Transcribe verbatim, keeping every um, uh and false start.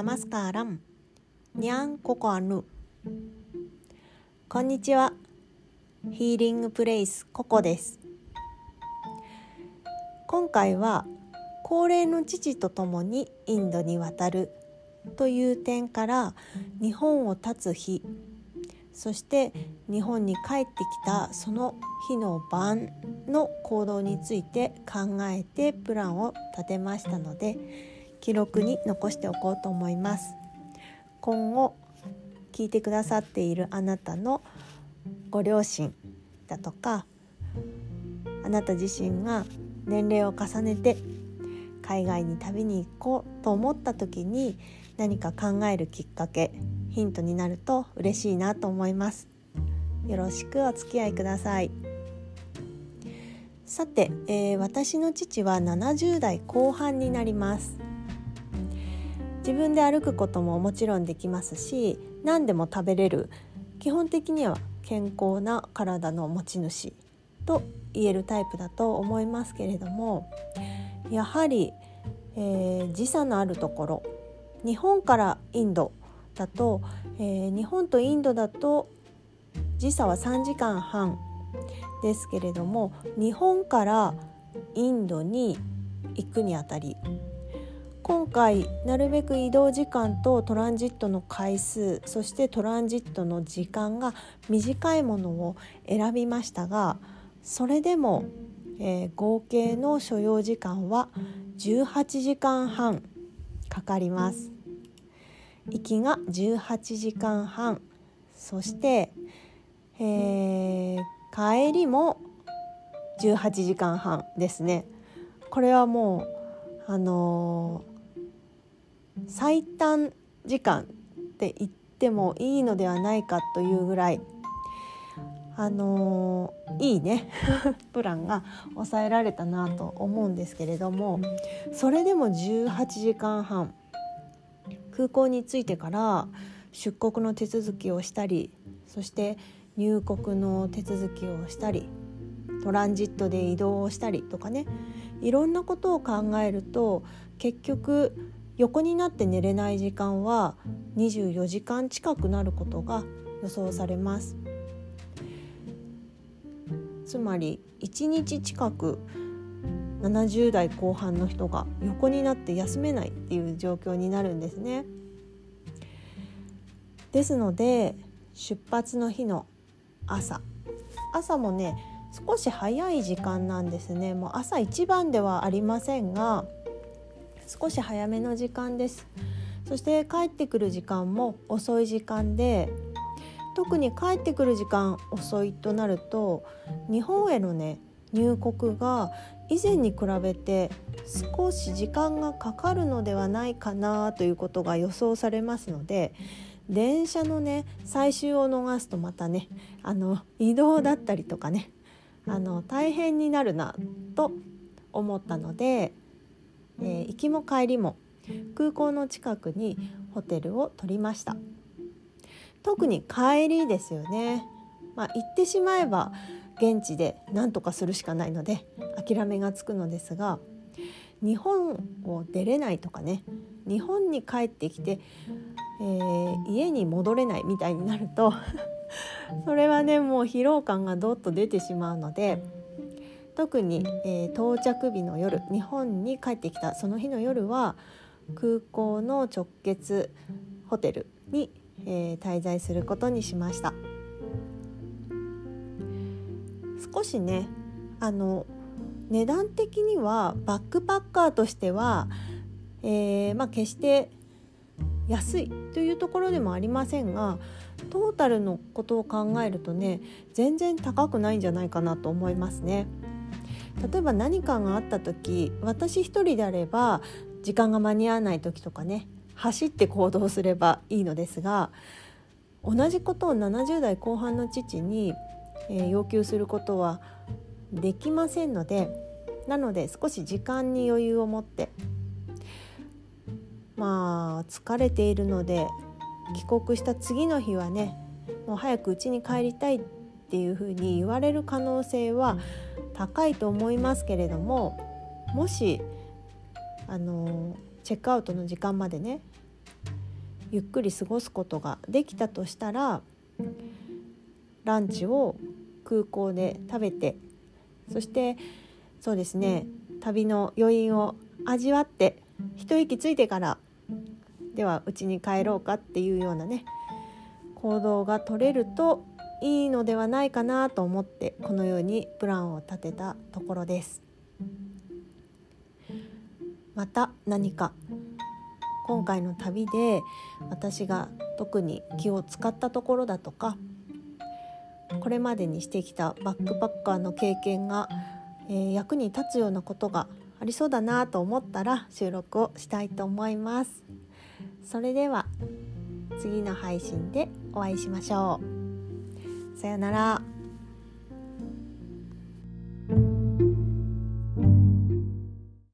ナマスカーラムニャンココアヌ。こんにちは、ヒーリングプレイスココです。今回は高齢の父とともにインドに渡るという点から、日本を立つ日、そして日本に帰ってきたその日の晩の行動について考えてプランを立てましたので、記録に残しておこうと思います。今後聞いてくださっているあなたのご両親だとか、あなた自身が年齢を重ねて海外に旅に行こうと思った時に、何か考えるきっかけ、ヒントになると嬉しいなと思います。よろしくお付き合いください。さて、えー、私の父はななじゅうだいこうはんになります。自分で歩くことももちろんできますし、何でも食べれる、基本的には健康な体の持ち主と言えるタイプだと思いますけれども、やはり、えー、時差のあるところ、日本からインドだと、えー、日本とインドだと時差はさんじかんはんですけれども、日本からインドに行くにあたり、今回なるべく移動時間とトランジットの回数、そしてトランジットの時間が短いものを選びましたが、それでも、えー、合計の所要時間はじゅうはちじかんはんかかります。行きがじゅうはちじかんはん、そして、えー、帰りもじゅうはちじかんはんですね。これはもう、あのー、最短時間って言ってもいいのではないかというぐらい、あのー、いいねプランが抑えられたなと思うんですけれども、それでもじゅうはちじかんはん、空港に着いてから出国の手続きをしたり、そして入国の手続きをしたり、トランジットで移動をしたりとかね、いろんなことを考えると、結局横になって寝れない時間はにじゅうよじかん近くなることが予想されます。つまりいちにち近くななじゅうだいこうはんの人が横になって休めないっていう状況になるんですね。ですので、出発の日の朝朝もね、少し早い時間なんですね。もう朝一番ではありませんが、少し早めの時間です。そして帰ってくる時間も遅い時間で、特に帰ってくる時間遅いとなると、日本へのね、入国が以前に比べて少し時間がかかるのではないかなということが予想されますので、電車のね、最終を逃すとまたね、あの移動だったりとかね、あの大変になるなと思ったので、えー、行きも帰りも空港の近くにホテルを取りました。特に帰りですよね。まあ、行ってしまえば現地で何とかするしかないので諦めがつくのですが、日本を出れないとかね、日本に帰ってきて、えー、家に戻れないみたいになるとそれはね、もう疲労感がどっと出てしまうので、特に、えー、到着日の夜、日本に帰ってきたその日の夜は空港の直結ホテルに、えー、滞在することにしました。少しね、あの値段的にはバックパッカーとしては、えーまあ、決して安いというところでもありませんが、トータルのことを考えるとね、全然高くないんじゃないかなと思いますね。例えば何かがあった時、私一人であれば時間が間に合わない時とかね、走って行動すればいいのですが、同じことをななじゅうだいこうはんの父に要求することはできませんので、なので少し時間に余裕を持って、まあ疲れているので帰国した次の日はね、もう早く家に帰りたいっていうふうに言われる可能性は高いと思いますけれども、もしあのチェックアウトの時間までね、ゆっくり過ごすことができたとしたら、ランチを空港で食べて、そしてそうですね、旅の余韻を味わって一息ついてからでは家に帰ろうかっていうようなね、行動が取れるといいのではないかなと思って、このようにプランを立てたところです。また何か今回の旅で私が特に気を使ったところだとか、これまでにしてきたバックパッカーの経験が、えー、役に立つようなことがありそうだなと思ったら収録をしたいと思います。それでは次の配信でお会いしましょう。さよなら。